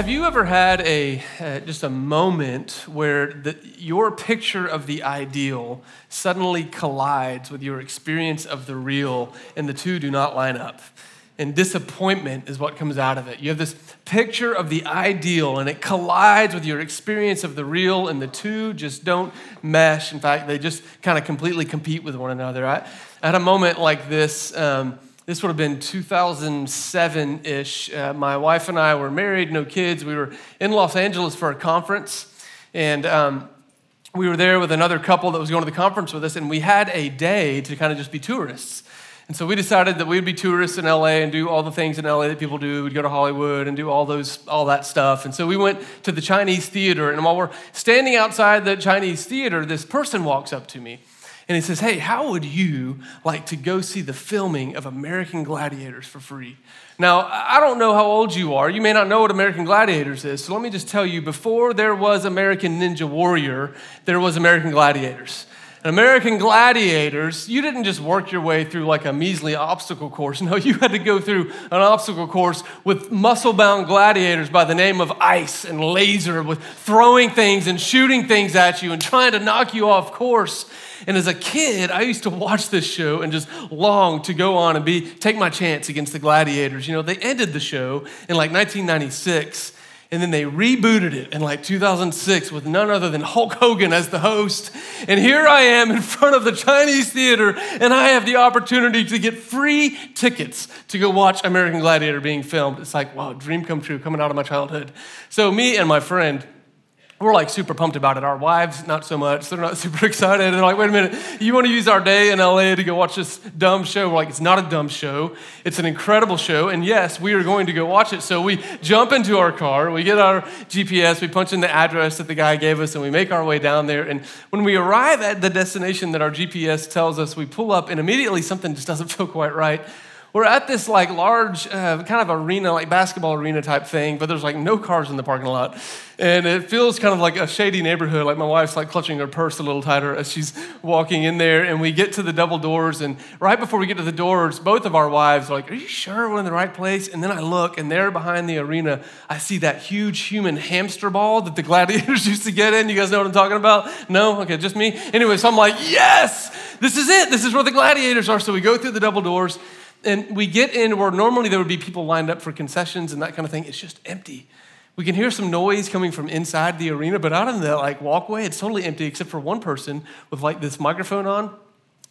Have you ever had just a moment where your picture of the ideal suddenly collides with your experience of the real, and the two do not line up? And disappointment is what comes out of it. You have this picture of the ideal, and it collides with your experience of the real, and the two just don't mesh. In fact, they just kind of completely compete with one another. I had a moment like this. This would have been 2007-ish. My wife and I were married, no kids. We were in Los Angeles for a conference, and we were there with another couple that was going to the conference with us, and we had a day to kind of just be tourists. And so we decided that we'd be tourists in LA and do all the things in LA that people do. We'd go to Hollywood and do all that stuff. And so we went to the Chinese theater, and while we're standing outside the Chinese theater, this person walks up to me. And he says, "Hey, how would you like to go see the filming of American Gladiators for free?" Now, I don't know how old you are. You may not know what American Gladiators is. So let me just tell you, before there was American Ninja Warrior, there was American Gladiators. And American Gladiators, you didn't just work your way through like a measly obstacle course. No, you had to go through an obstacle course with muscle-bound gladiators by the name of Ice and Laser, with throwing things and shooting things at you and trying to knock you off course. And as a kid, I used to watch this show and just long to go on and take my chance against the gladiators. You know, they ended the show in like 1996. And then they rebooted it in like 2006 with none other than Hulk Hogan as the host. And here I am in front of the Chinese theater, and I have the opportunity to get free tickets to go watch American Gladiator being filmed. It's like, wow, dream come true, coming out of my childhood. So me and my friend, we're like super pumped about it. Our wives, not so much. They're not super excited. They're like, "Wait a minute, you want to use our day in LA to go watch this dumb show?" We're like, "It's not a dumb show. It's an incredible show. And yes, we are going to go watch it." So we jump into our car, we get our GPS, we punch in the address that the guy gave us, and we make our way down there. And when we arrive at the destination that our GPS tells us, we pull up, and immediately something just doesn't feel quite right. We're at this like large kind of arena, like basketball arena type thing, but there's like no cars in the parking lot. And it feels kind of like a shady neighborhood. Like my wife's like clutching her purse a little tighter as she's walking in there. And we get to the double doors, and right before we get to the doors, both of our wives are like, "Are you sure we're in the right place?" And then I look, and there behind the arena, I see that huge human hamster ball that the gladiators used to get in. You guys know what I'm talking about? No? Okay, just me? Anyway, so I'm like, yes, this is it. This is where the gladiators are. So we go through the double doors. And we get in where normally there would be people lined up for concessions and that kind of thing. It's just empty. We can hear some noise coming from inside the arena, but out in the like walkway, it's totally empty except for one person with like this microphone on.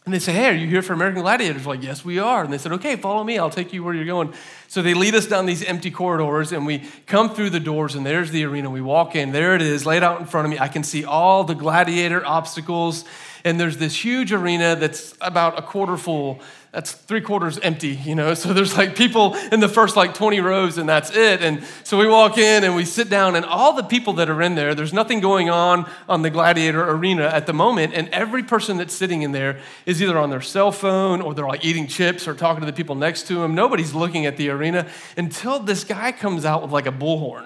And they say, "Hey, are you here for American Gladiators?" We're like, "Yes, we are." And they said, "Okay, follow me. I'll take you where you're going." So they lead us down these empty corridors, and we come through the doors, and there's the arena. We walk in. There it is, laid out in front of me. I can see all the gladiator obstacles. And there's this huge arena that's about a quarter full. That's three-quarters empty, you know? So there's like people in the first like 20 rows, and that's it. And so we walk in and we sit down, and all the people that are in there, there's nothing going on the gladiator arena at the moment. And every person that's sitting in there is either on their cell phone, or they're like eating chips or talking to the people next to them. Nobody's looking at the arena until this guy comes out with like a bullhorn.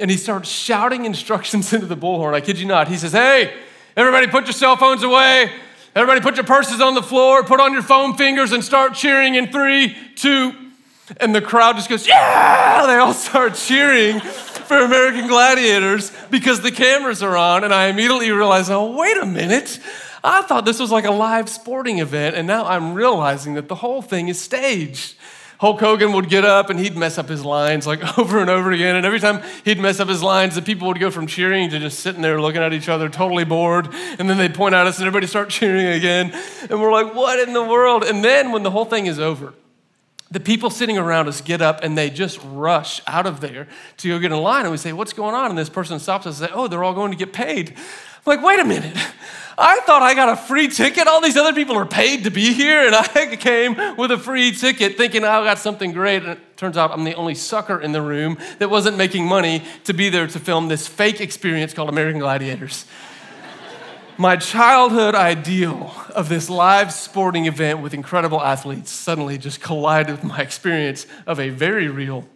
And he starts shouting instructions into the bullhorn. I kid you not. He says, "Hey, everybody put your cell phones away. Everybody put your purses on the floor, put on your foam fingers, and start cheering in 3, 2, and the crowd just goes, "Yeah!" They all start cheering for American Gladiators because the cameras are on, and I immediately realized, oh, wait a minute. I thought this was like a live sporting event, and now I'm realizing that the whole thing is staged. Hulk Hogan would get up, and he'd mess up his lines like over and over again. And every time he'd mess up his lines, the people would go from cheering to just sitting there looking at each other, totally bored. And then they'd point at us, and everybody start cheering again. And we're like, what in the world? And then when the whole thing is over, the people sitting around us get up, and they just rush out of there to go get in line. And we say, "What's going on?" And this person stops us and says, "Oh, they're all going to get paid." I'm like, wait a minute. I thought I got a free ticket. All these other people are paid to be here, and I came with a free ticket thinking I got something great. And it turns out I'm the only sucker in the room that wasn't making money to be there to film this fake experience called American Gladiators. My childhood ideal of this live sporting event with incredible athletes suddenly just collided with my experience of a very real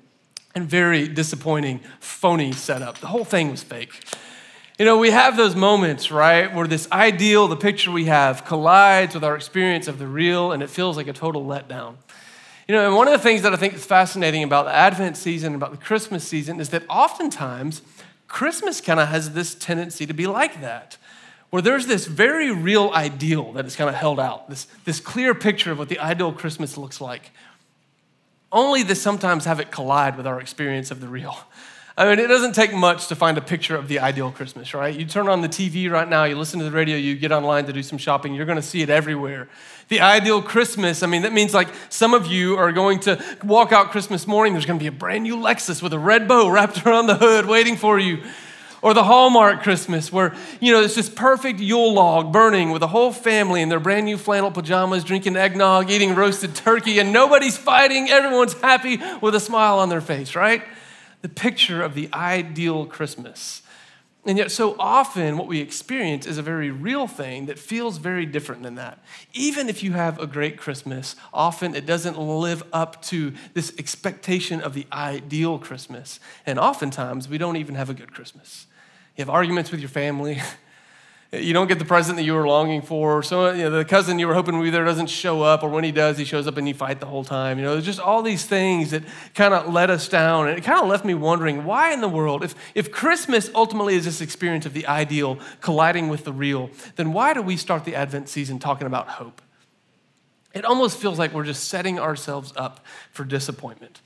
and very disappointing, phony setup. The whole thing was fake. You know, we have those moments, right, where this ideal, the picture we have, collides with our experience of the real, and it feels like a total letdown. You know, and one of the things that I think is fascinating about the Advent season, about the Christmas season, is that oftentimes Christmas kind of has this tendency to be like that, where there's this very real ideal that is kind of held out, this clear picture of what the ideal Christmas looks like, only to sometimes have it collide with our experience of the real. I mean, it doesn't take much to find a picture of the ideal Christmas, right? You turn on the TV right now, you listen to the radio, you get online to do some shopping, you're going to see it everywhere. The ideal Christmas, I mean, that means like some of you are going to walk out Christmas morning, there's going to be a brand new Lexus with a red bow wrapped around the hood waiting for you. Or the Hallmark Christmas where, you know, it's this perfect Yule log burning with the whole family in their brand new flannel pajamas, drinking eggnog, eating roasted turkey, and nobody's fighting, everyone's happy with a smile on their face, right? The picture of the ideal Christmas. And yet so often what we experience is a very real thing that feels very different than that. Even if you have a great Christmas, often it doesn't live up to this expectation of the ideal Christmas. And oftentimes we don't even have a good Christmas. You have arguments with your family. You don't get the present that you were longing for. So, you know, the cousin you were hoping would be there doesn't show up, or when he does, he shows up and you fight the whole time. You know, there's just all these things that kind of let us down. And it kind of left me wondering, why in the world, if Christmas ultimately is this experience of the ideal colliding with the real, then why do we start the Advent season talking about hope? It almost feels like we're just setting ourselves up for disappointment.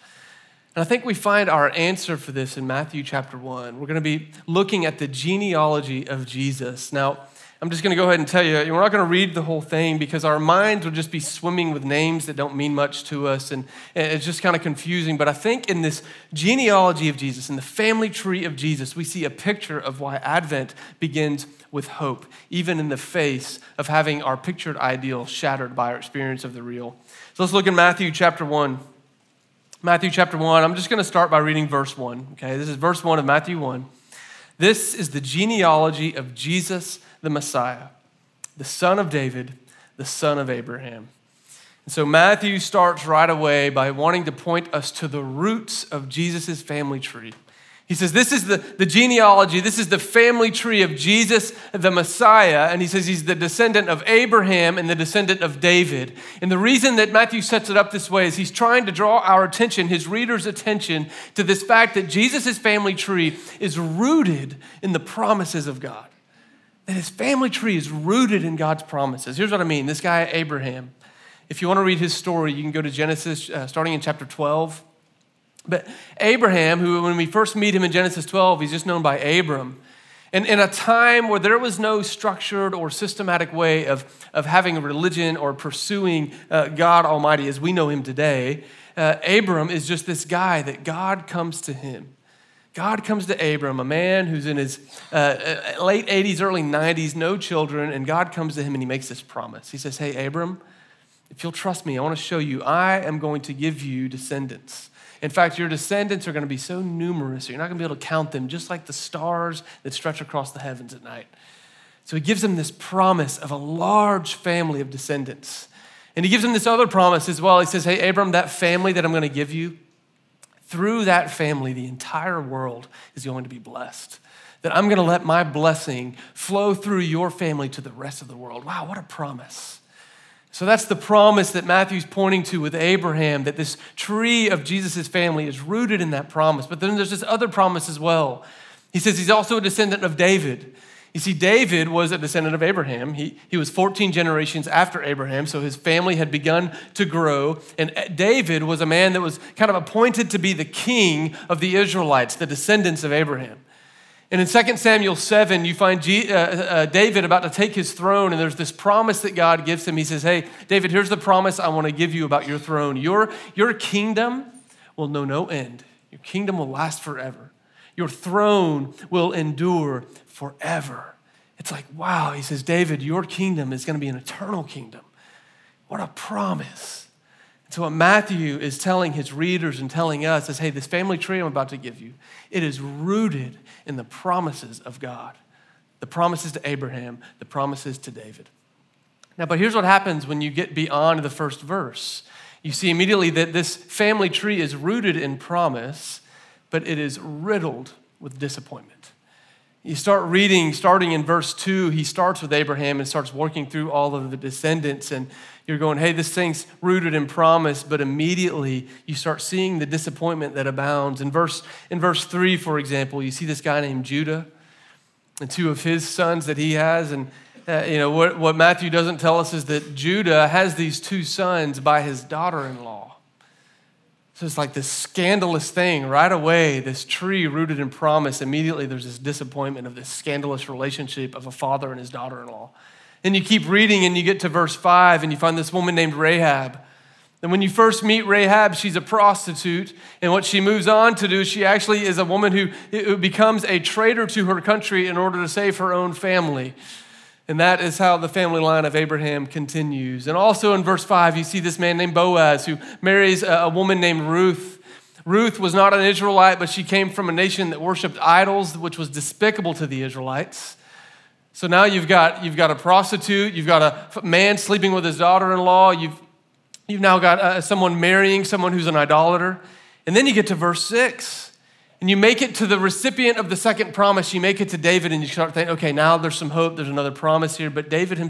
And I think we find our answer for this in Matthew chapter 1. We're going to be looking at the genealogy of Jesus. Now, I'm just going to go ahead and tell you, we're not going to read the whole thing because our minds will just be swimming with names that don't mean much to us, and it's just kind of confusing. But I think in this genealogy of Jesus, in the family tree of Jesus, we see a picture of why Advent begins with hope, even in the face of having our pictured ideal shattered by our experience of the real. So let's look in Matthew chapter 1. Matthew chapter 1, I'm just going to start by reading verse 1, okay? This is verse 1 of Matthew 1. This is the genealogy of Jesus the Messiah, the son of David, the son of Abraham. And so Matthew starts right away by wanting to point us to the roots of Jesus' family tree. He says, this is the genealogy, this is the family tree of Jesus, the Messiah, and he says he's the descendant of Abraham and the descendant of David. And the reason that Matthew sets it up this way is he's trying to draw our attention, his reader's attention, to this fact that Jesus' family tree is rooted in the promises of God. That his family tree is rooted in God's promises. Here's what I mean, this guy Abraham, if you want to read his story, you can go to Genesis, starting in chapter 12. But Abraham, who when we first meet him in Genesis 12, he's just known by Abram. And in a time where there was no structured or systematic way of having a religion or pursuing God Almighty as we know him today, Abram is just this guy that God comes to him. God comes to Abram, a man who's in his late 80s, early 90s, no children, and God comes to him and he makes this promise. He says, hey, Abram, if you'll trust me, I want to show you, I am going to give you descendants. In fact, your descendants are going to be so numerous, you're not going to be able to count them, just like the stars that stretch across the heavens at night. So he gives him this promise of a large family of descendants. And he gives him this other promise as well. He says, hey, Abram, that family that I'm going to give you, through that family, the entire world is going to be blessed. That I'm going to let my blessing flow through your family to the rest of the world. Wow, what a promise. So that's the promise that Matthew's pointing to with Abraham, that this tree of Jesus' family is rooted in that promise. But then there's this other promise as well. He says he's also a descendant of David. You see, David was a descendant of Abraham. He was 14 generations after Abraham, so his family had begun to grow. And David was a man that was kind of appointed to be the king of the Israelites, the descendants of Abraham. And in 2 Samuel 7, you find David about to take his throne, and there's this promise that God gives him. He says, hey, David, here's the promise I want to give you about your throne. Your kingdom will know no end. Your kingdom will last forever. Your throne will endure forever. It's like, wow, he says, David, your kingdom is going to be an eternal kingdom. What a promise. And so what Matthew is telling his readers and telling us is, hey, this family tree I'm about to give you, it is rooted in the promises of God, the promises to Abraham, the promises to David. Now, but here's what happens when you get beyond the first verse. You see immediately that this family tree is rooted in promise, but it is riddled with disappointment. You start reading, starting in verse 2, he starts with Abraham and starts working through all of the descendants. And You're going, hey, this thing's rooted in promise, but immediately you start seeing the disappointment that abounds. In verse 3, for example, you see this guy named Judah and two of his sons that he has. And what Matthew doesn't tell us is that Judah has these two sons by his daughter-in-law. So it's like this scandalous thing right away, this tree rooted in promise. Immediately there's this disappointment of this scandalous relationship of a father and his daughter-in-law. And you keep reading and you get to verse 5 and you find this woman named Rahab. And when you first meet Rahab, she's a prostitute. And what she moves on to do, she actually is a woman who becomes a traitor to her country in order to save her own family. And that is how the family line of Abraham continues. And also in verse 5, you see this man named Boaz who marries a woman named Ruth. Ruth was not an Israelite, but she came from a nation that worshiped idols, which was despicable to the Israelites. So now you've got a prostitute, you've got a man sleeping with his daughter-in-law, you've now got someone marrying someone who's an idolater. And then you get to verse 6. And you make it to the recipient of the second promise. You make it to David, and you start thinking, okay, now there's some hope. There's another promise here. But David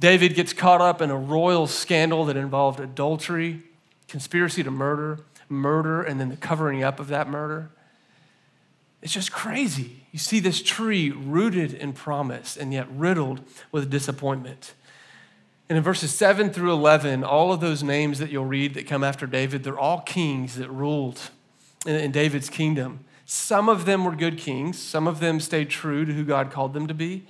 gets caught up in a royal scandal that involved adultery, conspiracy to murder, and then the covering up of that murder. It's just crazy. You see this tree rooted in promise and yet riddled with disappointment. And in verses 7 through 11, all of those names that you'll read that come after David, they're all kings that ruled in David's kingdom. Some of them were good kings. Some of them stayed true to who God called them to be.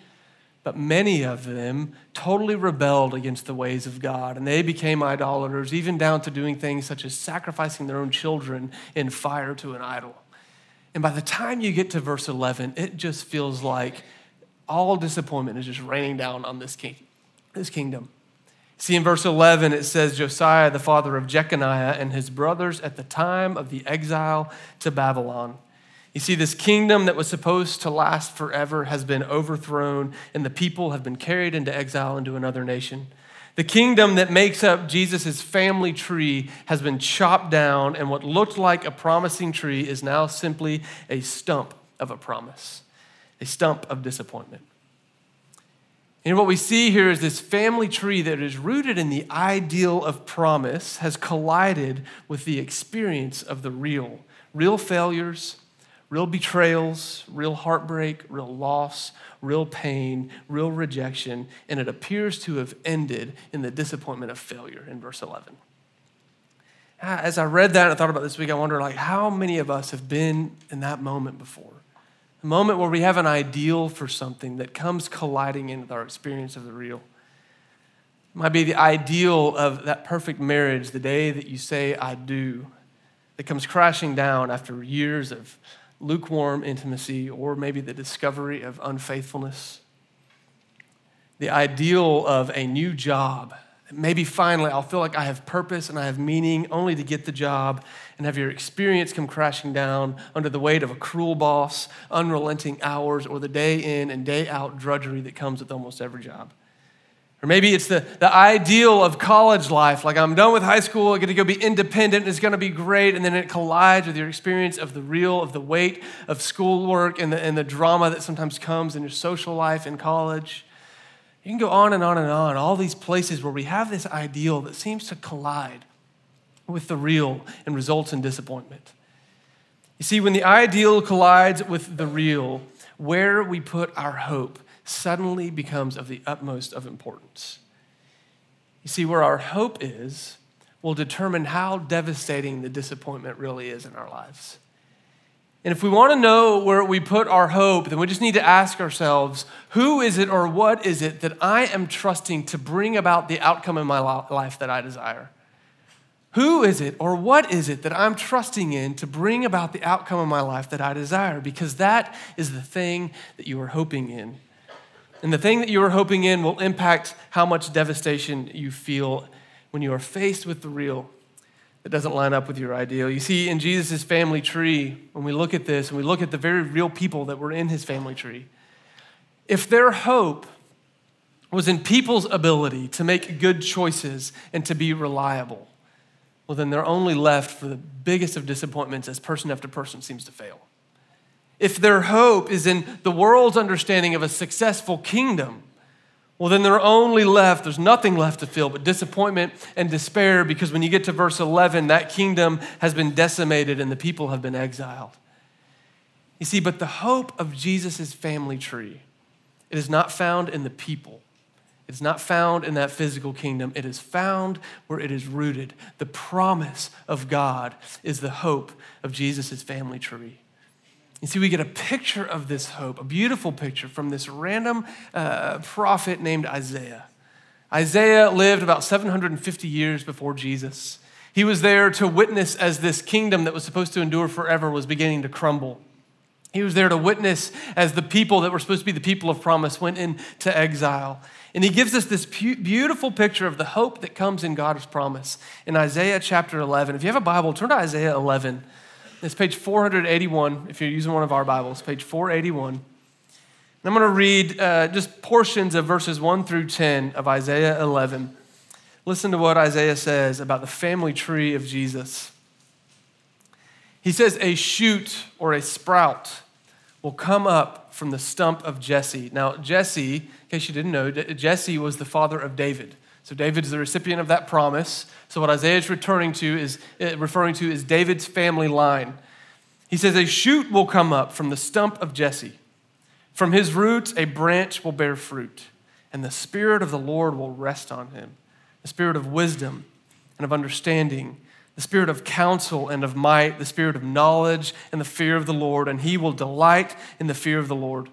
But many of them totally rebelled against the ways of God, and they became idolaters, even down to doing things such as sacrificing their own children in fire to an idol. And by the time you get to verse 11, it just feels like all disappointment is just raining down on this king, this kingdom. See, in verse 11, it says, Josiah, the father of Jeconiah, and his brothers at the time of the exile to Babylon. You see, this kingdom that was supposed to last forever has been overthrown, and the people have been carried into exile into another nation. The kingdom that makes up Jesus' family tree has been chopped down, and what looked like a promising tree is now simply a stump of a promise, a stump of disappointment. And what we see here is this family tree that is rooted in the ideal of promise has collided with the experience of the real. Real failures, real betrayals, real heartbreak, real loss, real pain, real rejection, and it appears to have ended in the disappointment of failure in verse 11. As I read that and I thought about this week, I wonder, how many of us have been in that moment before? A moment where we have an ideal for something that comes colliding in with our experience of the real. It might be the ideal of that perfect marriage, the day that you say, I do, that comes crashing down after years of lukewarm intimacy, or maybe the discovery of unfaithfulness. The ideal of a new job. Maybe finally I'll feel like I have purpose and I have meaning, only to get the job and have your experience come crashing down under the weight of a cruel boss, unrelenting hours, or the day in and day out drudgery that comes with almost every job. Or maybe it's the ideal of college life, like I'm done with high school, I'm going to go be independent, and it's going to be great, and then it collides with your experience of the real, of the weight of schoolwork and the drama that sometimes comes in your social life in college. You can go on and on and on, all these places where we have this ideal that seems to collide with the real and results in disappointment. You see, when the ideal collides with the real, where we put our hope suddenly becomes of the utmost of importance. You see, where our hope is will determine how devastating the disappointment really is in our lives. And if we want to know where we put our hope, then we just need to ask ourselves, who is it or what is it that I am trusting to bring about the outcome in my life that I desire? Who is it or what is it that I'm trusting in to bring about the outcome in my life that I desire? Because that is the thing that you are hoping in. And the thing that you are hoping in will impact how much devastation you feel when you are faced with the real that doesn't line up with your ideal. You see, in Jesus' family tree, when we look at this, and we look at the very real people that were in his family tree, if their hope was in people's ability to make good choices and to be reliable, well, then they're only left for the biggest of disappointments as person after person seems to fail. If their hope is in the world's understanding of a successful kingdom, well, then there's nothing left to fill but disappointment and despair, because when you get to verse 11, that kingdom has been decimated and the people have been exiled. You see, but the hope of Jesus' family tree, it is not found in the people. It's not found in that physical kingdom. It is found where it is rooted. The promise of God is the hope of Jesus' family tree. You see, we get a picture of this hope, a beautiful picture from this random prophet named Isaiah. Isaiah lived about 750 years before Jesus. He was there to witness as this kingdom that was supposed to endure forever was beginning to crumble. He was there to witness as the people that were supposed to be the people of promise went into exile. And he gives us this beautiful picture of the hope that comes in God's promise in Isaiah chapter 11. If you have a Bible, turn to Isaiah 11. It's page 481, if you're using one of our Bibles, page 481. And I'm going to read just portions of verses 1 through 10 of Isaiah 11. Listen to what Isaiah says about the family tree of Jesus. He says, "A shoot or a sprout will come up from the stump of Jesse." Now, Jesse, in case you didn't know, Jesse was the father of David. So David is the recipient of that promise. So what Isaiah is referring to is David's family line. He says, "A shoot will come up from the stump of Jesse. From his roots, a branch will bear fruit, and the Spirit of the Lord will rest on him, the Spirit of wisdom and of understanding, the Spirit of counsel and of might, the Spirit of knowledge and the fear of the Lord, and he will delight in the fear of the Lord.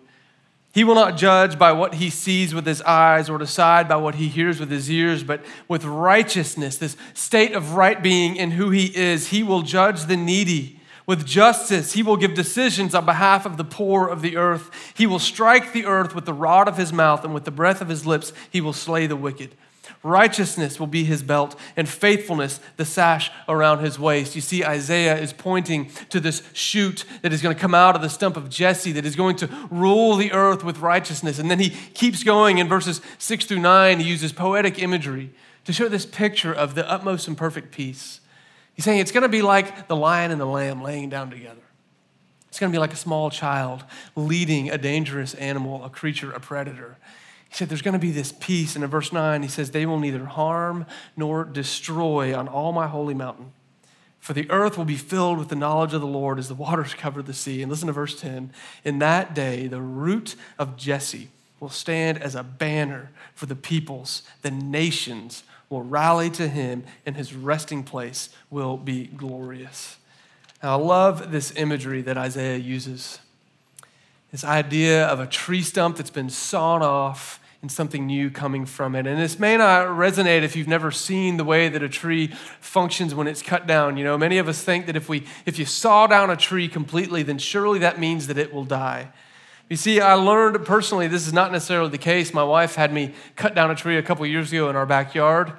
He will not judge by what he sees with his eyes or decide by what he hears with his ears, but with righteousness, this state of right being in who he is, he will judge the needy. With justice, he will give decisions on behalf of the poor of the earth. He will strike the earth with the rod of his mouth, and with the breath of his lips, he will slay the wicked. Righteousness will be his belt, and faithfulness the sash around his waist." You see, Isaiah is pointing to this shoot that is going to come out of the stump of Jesse, that is going to rule the earth with righteousness. And then he keeps going in verses 6 through 9. He uses poetic imagery to show this picture of the utmost and perfect peace. He's saying it's going to be like the lion and the lamb laying down together. It's going to be like a small child leading a dangerous animal, a creature, a predator. He said there's going to be this peace. And in verse 9, he says, "They will neither harm nor destroy on all my holy mountain. For the earth will be filled with the knowledge of the Lord as the waters cover the sea." And listen to verse 10. "In that day, the root of Jesse will stand as a banner for the peoples. The nations will rally to him, and his resting place will be glorious." Now, I love this imagery that Isaiah uses. This idea of a tree stump that's been sawn off and something new coming from it. And this may not resonate if you've never seen the way that a tree functions when it's cut down. You know, many of us think that if you saw down a tree completely, then surely that means that it will die. You see, I learned personally this is not necessarily the case. My wife had me cut down a tree a couple years ago in our backyard.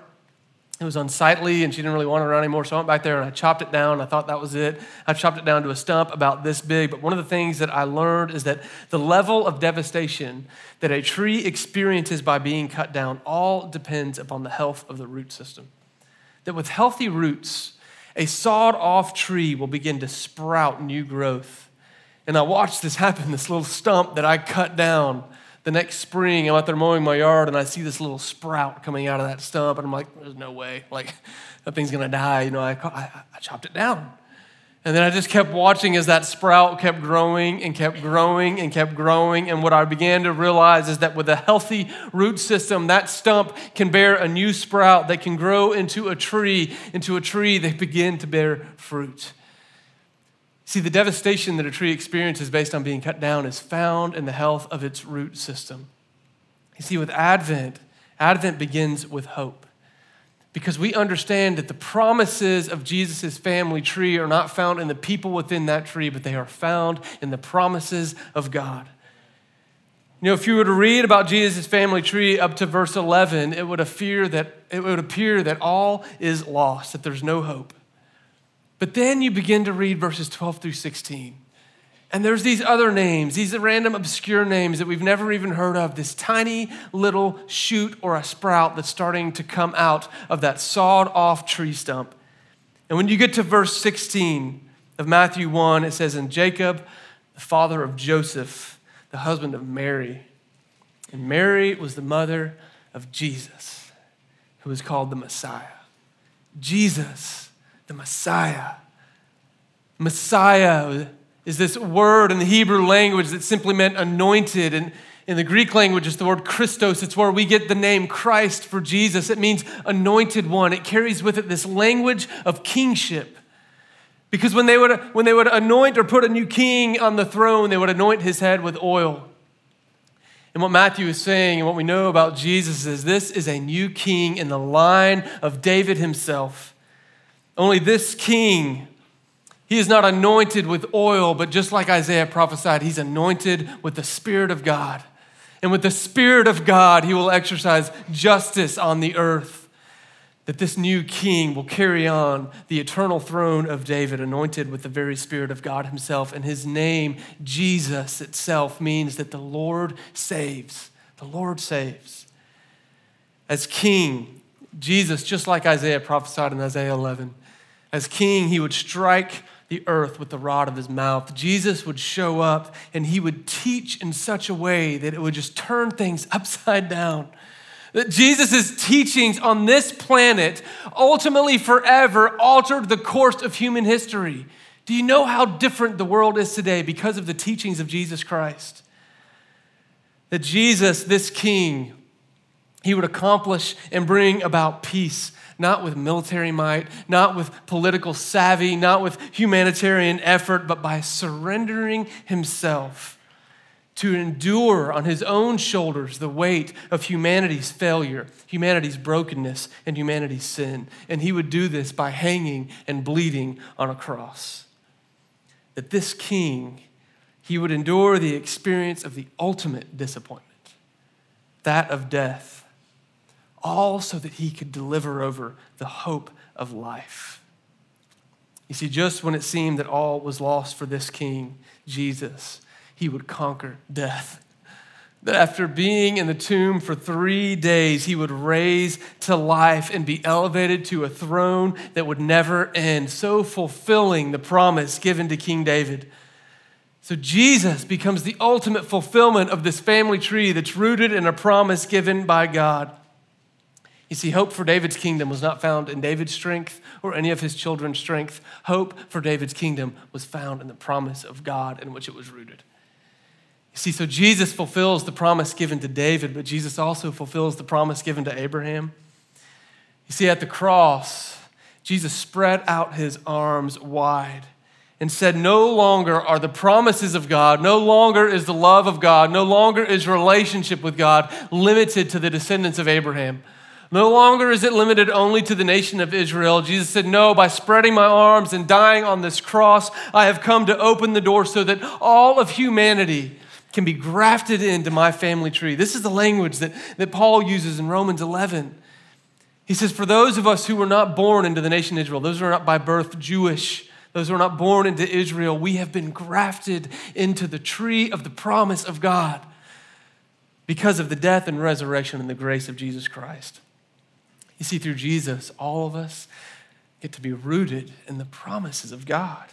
It was unsightly, and she didn't really want it around anymore, so I went back there and I chopped it down. I thought that was it. I chopped it down to a stump about this big, but one of the things that I learned is that the level of devastation that a tree experiences by being cut down all depends upon the health of the root system. That with healthy roots, a sawed-off tree will begin to sprout new growth. And I watched this happen, this little stump that I cut down. The next spring, I'm out there mowing my yard, and I see this little sprout coming out of that stump, and I'm like, there's no way. Like, that thing's going to die. You know, I chopped it down. And then I just kept watching as that sprout kept growing and kept growing and kept growing. And what I began to realize is that with a healthy root system, that stump can bear a new sprout that can grow into a tree that begin to bear fruit. See, the devastation that a tree experiences based on being cut down is found in the health of its root system. You see, with Advent begins with hope, because we understand that the promises of Jesus' family tree are not found in the people within that tree, but they are found in the promises of God. You know, if you were to read about Jesus' family tree up to verse 11, it would appear that all is lost, that there's no hope. But then you begin to read verses 12 through 16. And there's these other names, these random obscure names that we've never even heard of, this tiny little shoot or a sprout that's starting to come out of that sawed-off tree stump. And when you get to verse 16 of Matthew 1, it says, "And Jacob, the father of Joseph, the husband of Mary, And Mary was the mother of Jesus, who was called the Messiah. Jesus, the Messiah. Messiah is this word in the Hebrew language that simply meant anointed. And in the Greek language, it's the word Christos. It's where we get the name Christ for Jesus. It means anointed one. It carries with it this language of kingship. Because when they would anoint or put a new king on the throne, they would anoint his head with oil. And what Matthew is saying and what we know about Jesus is this is a new king in the line of David himself. Only this king, he is not anointed with oil, but just like Isaiah prophesied, he's anointed with the Spirit of God. And with the Spirit of God, he will exercise justice on the earth. That this new king will carry on the eternal throne of David, anointed with the very Spirit of God himself. And his name, Jesus itself, means that the Lord saves. The Lord saves. As king, Jesus, just like Isaiah prophesied in Isaiah 11, as king, he would strike the earth with the rod of his mouth. Jesus would show up and he would teach in such a way that it would just turn things upside down. That Jesus' teachings on this planet ultimately forever altered the course of human history. Do you know how different the world is today because of the teachings of Jesus Christ? That Jesus, this king, he would accomplish and bring about peace, not with military might, not with political savvy, not with humanitarian effort, but by surrendering himself to endure on his own shoulders the weight of humanity's failure, humanity's brokenness, and humanity's sin. And he would do this by hanging and bleeding on a cross. That this king, he would endure the experience of the ultimate disappointment, that of death, all so that he could deliver over the hope of life. You see, just when it seemed that all was lost for this king, Jesus, he would conquer death. That after being in the tomb for 3 days, he would raise to life and be elevated to a throne that would never end, so fulfilling the promise given to King David. So Jesus becomes the ultimate fulfillment of this family tree that's rooted in a promise given by God. You see, hope for David's kingdom was not found in David's strength or any of his children's strength. Hope for David's kingdom was found in the promise of God in which it was rooted. See, so Jesus fulfills the promise given to David, but Jesus also fulfills the promise given to Abraham. You see, at the cross, Jesus spread out his arms wide and said, no longer are the promises of God, no longer is the love of God, no longer is relationship with God limited to the descendants of Abraham. No longer is it limited only to the nation of Israel. Jesus said, no, by spreading my arms and dying on this cross, I have come to open the door so that all of humanity can be grafted into my family tree. This is the language that Paul uses in Romans 11. He says, for those of us who were not born into the nation of Israel, those who are not by birth Jewish, those who are not born into Israel, we have been grafted into the tree of the promise of God because of the death and resurrection and the grace of Jesus Christ. You see, through Jesus, all of us get to be rooted in the promises of God.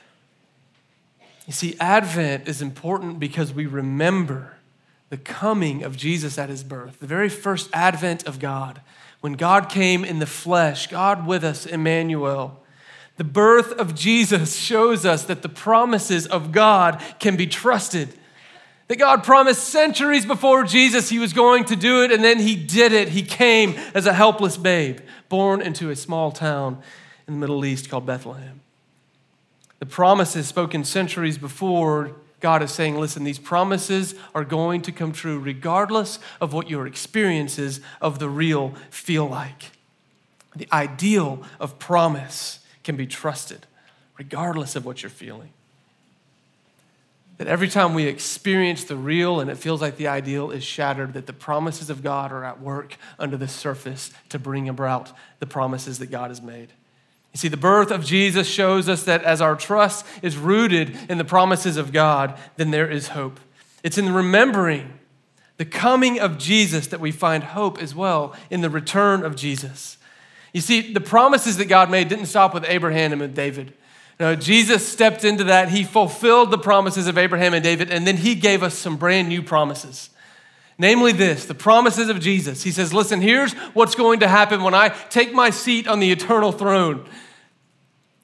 You see, Advent is important because we remember the coming of Jesus at his birth, the very first Advent of God, when God came in the flesh, God with us, Emmanuel. The birth of Jesus shows us that the promises of God can be trusted, that God promised centuries before Jesus he was going to do it, and then he did it. He came as a helpless babe, born into a small town in the Middle East called Bethlehem. The promises spoken centuries before, God is saying, listen, these promises are going to come true regardless of what your experiences of the real feel like. The ideal of promise can be trusted regardless of what you're feeling. That every time we experience the real and it feels like the ideal is shattered, that the promises of God are at work under the surface to bring about the promises that God has made. You see, the birth of Jesus shows us that as our trust is rooted in the promises of God, then there is hope. It's in remembering the coming of Jesus that we find hope as well in the return of Jesus. You see, the promises that God made didn't stop with Abraham and with David. No, Jesus stepped into that. He fulfilled the promises of Abraham and David, and then he gave us some brand new promises. namely this, the promises of Jesus. He says, listen, here's what's going to happen when I take my seat on the eternal throne.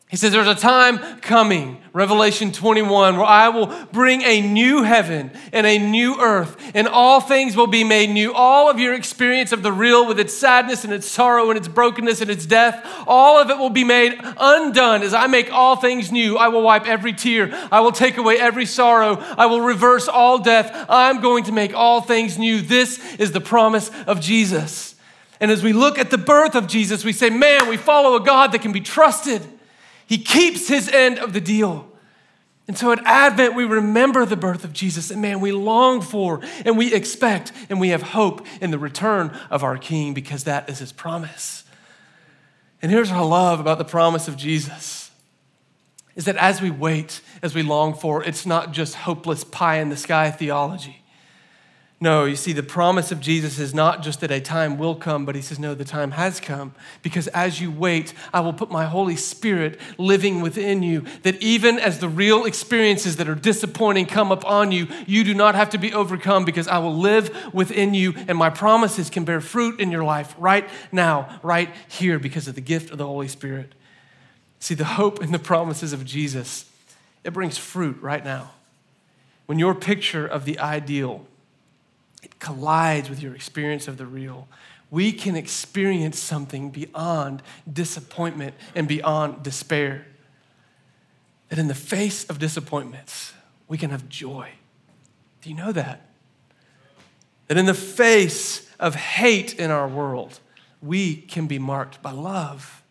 He says, there's a time coming, Revelation 21, where I will bring a new heaven and a new earth, and all things will be made new. All of your experience of the real with its sadness and its sorrow and its brokenness and its death, all of it will be made undone as I make all things new. I will wipe every tear. I will take away every sorrow. I will reverse all death. I'm going to make all things new. This is the promise of Jesus. And as we look at the birth of Jesus, we say, man, we follow a God that can be trusted. He keeps his end of the deal. And so at Advent, we remember the birth of Jesus, and man, we long for and we expect and we have hope in the return of our King, because that is his promise. And here's what I love about the promise of Jesus, is that as we wait, as we long for, it's not just hopeless pie in the sky theology. No, you see, the promise of Jesus is not just that a time will come, but he says, no, the time has come, because as you wait, I will put my Holy Spirit living within you, that even as the real experiences that are disappointing come upon you, you do not have to be overcome, because I will live within you, and my promises can bear fruit in your life right now, right here, because of the gift of the Holy Spirit. See, the hope and the promises of Jesus, it brings fruit right now. When your picture of the ideal collides with your experience of the real, we can experience something beyond disappointment and beyond despair. That in the face of disappointments, we can have joy. Do you know that? That in the face of hate in our world, we can be marked by love.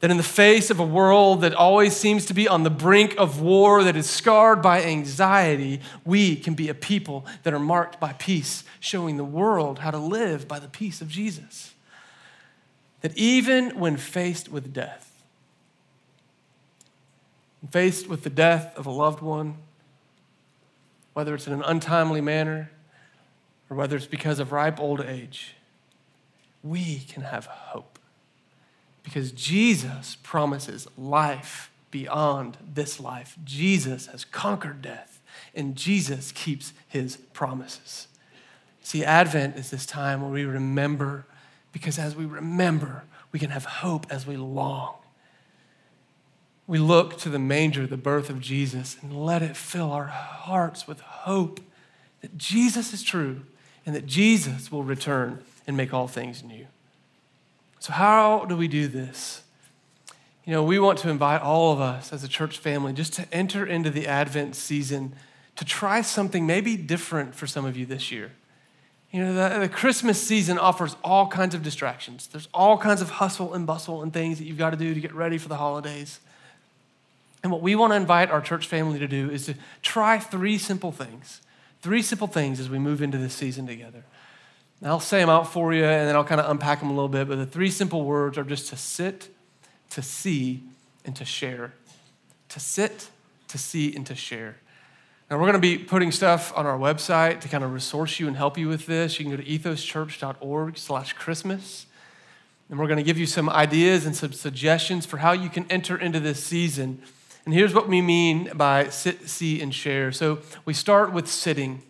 That in the face of a world that always seems to be on the brink of war, that is scarred by anxiety, we can be a people that are marked by peace, showing the world how to live by the peace of Jesus. That even when faced with death, faced with the death of a loved one, whether it's in an untimely manner or whether it's because of ripe old age, we can have hope. Because Jesus promises life beyond this life. Jesus has conquered death, and Jesus keeps his promises. See, Advent is this time where we remember, because as we remember, we can have hope as we long. We look to the manger, the birth of Jesus, and let it fill our hearts with hope that Jesus is true and that Jesus will return and make all things new. So how do we do this? You know, we want to invite all of us as a church family just to enter into the Advent season to try something maybe different for some of you this year. You know, the Christmas season offers all kinds of distractions. There's all kinds of hustle and bustle and things that you've got to do to get ready for the holidays. And what we want to invite our church family to do is to try three simple things as we move into this season together. And I'll say them out for you, and then I'll kind of unpack them a little bit, but the three simple words are just to sit, to see, and to share. To sit, to see, and to share. Now, we're going to be putting stuff on our website to kind of resource you and help you with this. You can go to ethoschurch.org/Christmas, and we're going to give you some ideas and some suggestions for how you can enter into this season. And here's what we mean by sit, see, and share. So we start with sitting.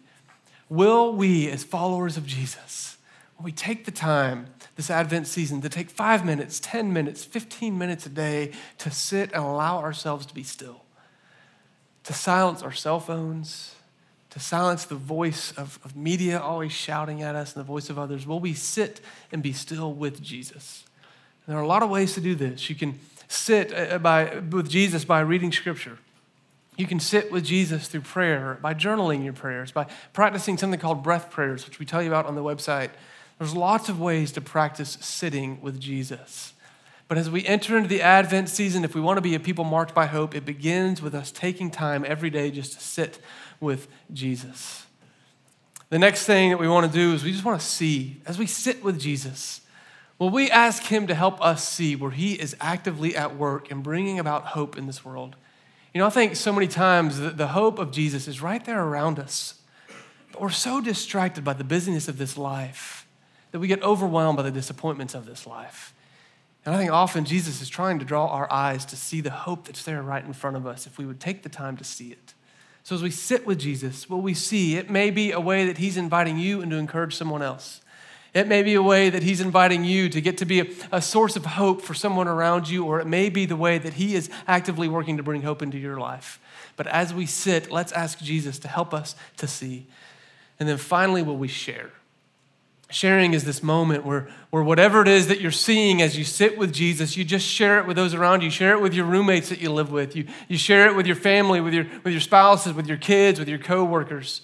Will we, as followers of Jesus, will we take the time this Advent season to take 5 minutes, 10 minutes, 15 minutes a day to sit and allow ourselves to be still, to silence our cell phones, to silence the voice of media always shouting at us and the voice of others? Will we sit and be still with Jesus? And there are a lot of ways to do this. You can sit with Jesus by reading Scripture. You can sit with Jesus through prayer, by journaling your prayers, by practicing something called breath prayers, which we tell you about on the website. There's lots of ways to practice sitting with Jesus. But as we enter into the Advent season, if we want to be a people marked by hope, it begins with us taking time every day just to sit with Jesus. The next thing that we want to do is we just want to see. As we sit with Jesus, will we ask him to help us see where he is actively at work and bringing about hope in this world? You know, I think so many times the hope of Jesus is right there around us, but we're so distracted by the busyness of this life that we get overwhelmed by the disappointments of this life. And I think often Jesus is trying to draw our eyes to see the hope that's there right in front of us if we would take the time to see it. So as we sit with Jesus, what we see, it may be a way that he's inviting you and to encourage someone else. It may be a way that he's inviting you to get to be a source of hope for someone around you, or it may be the way that he is actively working to bring hope into your life. But as we sit, let's ask Jesus to help us to see. And then finally, will we share? Sharing is this moment where whatever it is that you're seeing as you sit with Jesus, you just share it with those around you. Share it with your roommates that you live with. You share it with your family, with your spouses, with your kids, with your coworkers.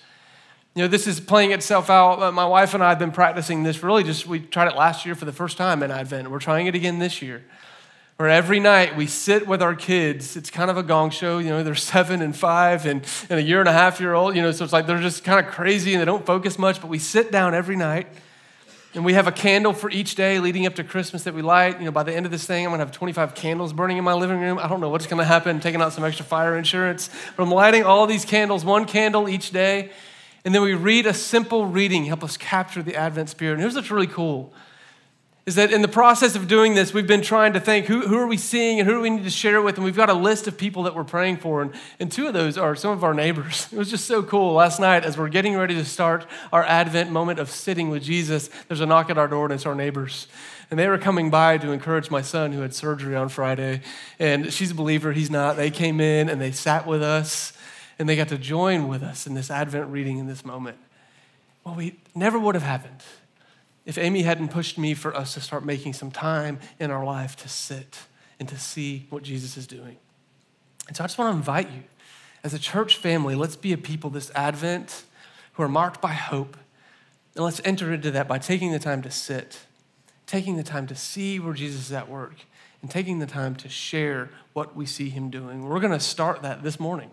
You know, this is playing itself out. My wife and I have been practicing this we tried it last year for the first time in Advent. We're trying it again this year, where every night we sit with our kids. It's kind of a gong show. You know, they're 7 and 5 and a 1.5-year-old, so it's like they're just kind of crazy and they don't focus much, but we sit down every night. And we have a candle for each day leading up to Christmas that we light. You know, by the end of this thing, I'm gonna have 25 candles burning in my living room. I don't know what's gonna happen, taking out some extra fire insurance. But I'm lighting all these candles, one candle each day. And then we read a simple reading, help us capture the Advent spirit. And here's what's really cool, is that in the process of doing this, we've been trying to think, who are we seeing and who do we need to share with? And we've got a list of people that we're praying for. And two of those are some of our neighbors. It was just so cool. Last night, as we're getting ready to start our Advent moment of sitting with Jesus, there's a knock at our door and it's our neighbors. And they were coming by to encourage my son who had surgery on Friday. And she's a believer, he's not. They came in and they sat with us and they got to join with us in this Advent reading in this moment. Well, we never would have happened if Amy hadn't pushed me for us to start making some time in our life to sit and to see what Jesus is doing. And so I just want to invite you, as a church family, let's be a people this Advent who are marked by hope. And let's enter into that by taking the time to sit, taking the time to see where Jesus is at work, and taking the time to share what we see him doing. We're going to start that this morning.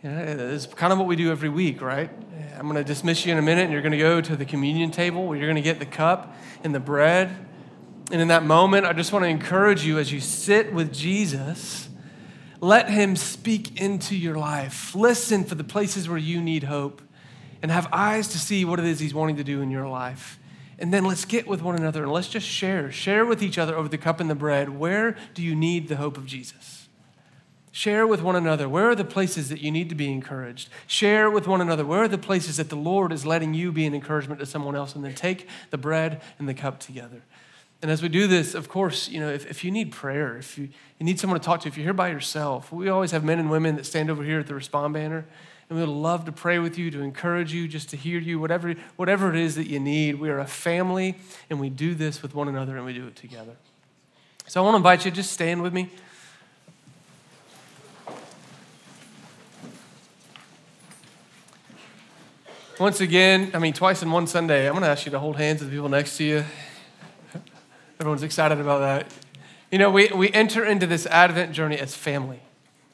It's kind of what we do every week, right? I'm going to dismiss you in a minute, and you're going to go to the communion table where you're going to get the cup and the bread. And in that moment, I just want to encourage you as you sit with Jesus, let him speak into your life. Listen for the places where you need hope and have eyes to see what it is he's wanting to do in your life. And then let's get with one another and let's just share. Share with each other over the cup and the bread. Where do you need the hope of Jesus? Share with one another, where are the places that you need to be encouraged? Share with one another, where are the places that the Lord is letting you be an encouragement to someone else? And then take the bread and the cup together. And as we do this, of course, if you need prayer, if you need someone to talk to, if you're here by yourself, we always have men and women that stand over here at the Respond banner, and we would love to pray with you, to encourage you, just to hear you, whatever it is that you need. We are a family, and we do this with one another, and we do it together. So I want to invite you to just stand with me. Once again, twice in one Sunday, I'm going to ask you to hold hands with the people next to you. Everyone's excited about that. We enter into this Advent journey as family.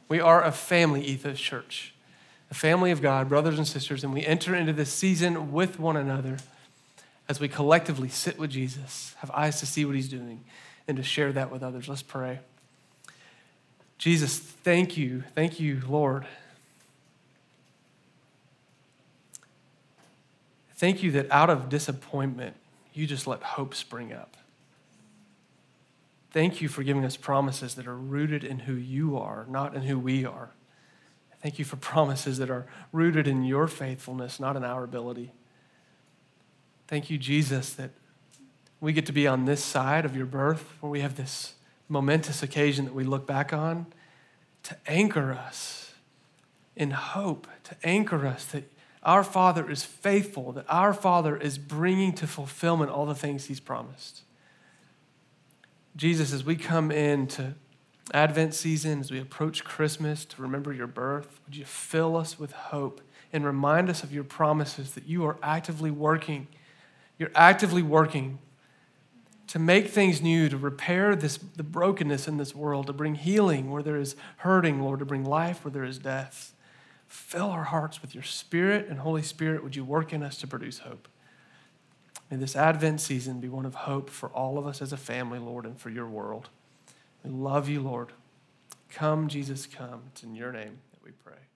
We are a family, Ethos Church, a family of God, brothers and sisters, and we enter into this season with one another as we collectively sit with Jesus, have eyes to see what he's doing, and to share that with others. Let's pray. Jesus, thank you. Thank you, Lord. Thank you that out of disappointment, you just let hope spring up. Thank you for giving us promises that are rooted in who you are, not in who we are. Thank you for promises that are rooted in your faithfulness, not in our ability. Thank you, Jesus, that we get to be on this side of your birth, where we have this momentous occasion that we look back on to anchor us in hope, to anchor us that our Father is faithful, that our Father is bringing to fulfillment all the things he's promised. Jesus, as we come into Advent season, as we approach Christmas to remember your birth, would you fill us with hope and remind us of your promises that you are actively working. You're actively working to make things new, to repair the brokenness in this world, to bring healing where there is hurting, Lord, to bring life where there is death. Fill our hearts with your Spirit, and Holy Spirit, would you work in us to produce hope? May this Advent season be one of hope for all of us as a family, Lord, and for your world. We love you, Lord. Come, Jesus, come. It's in your name that we pray.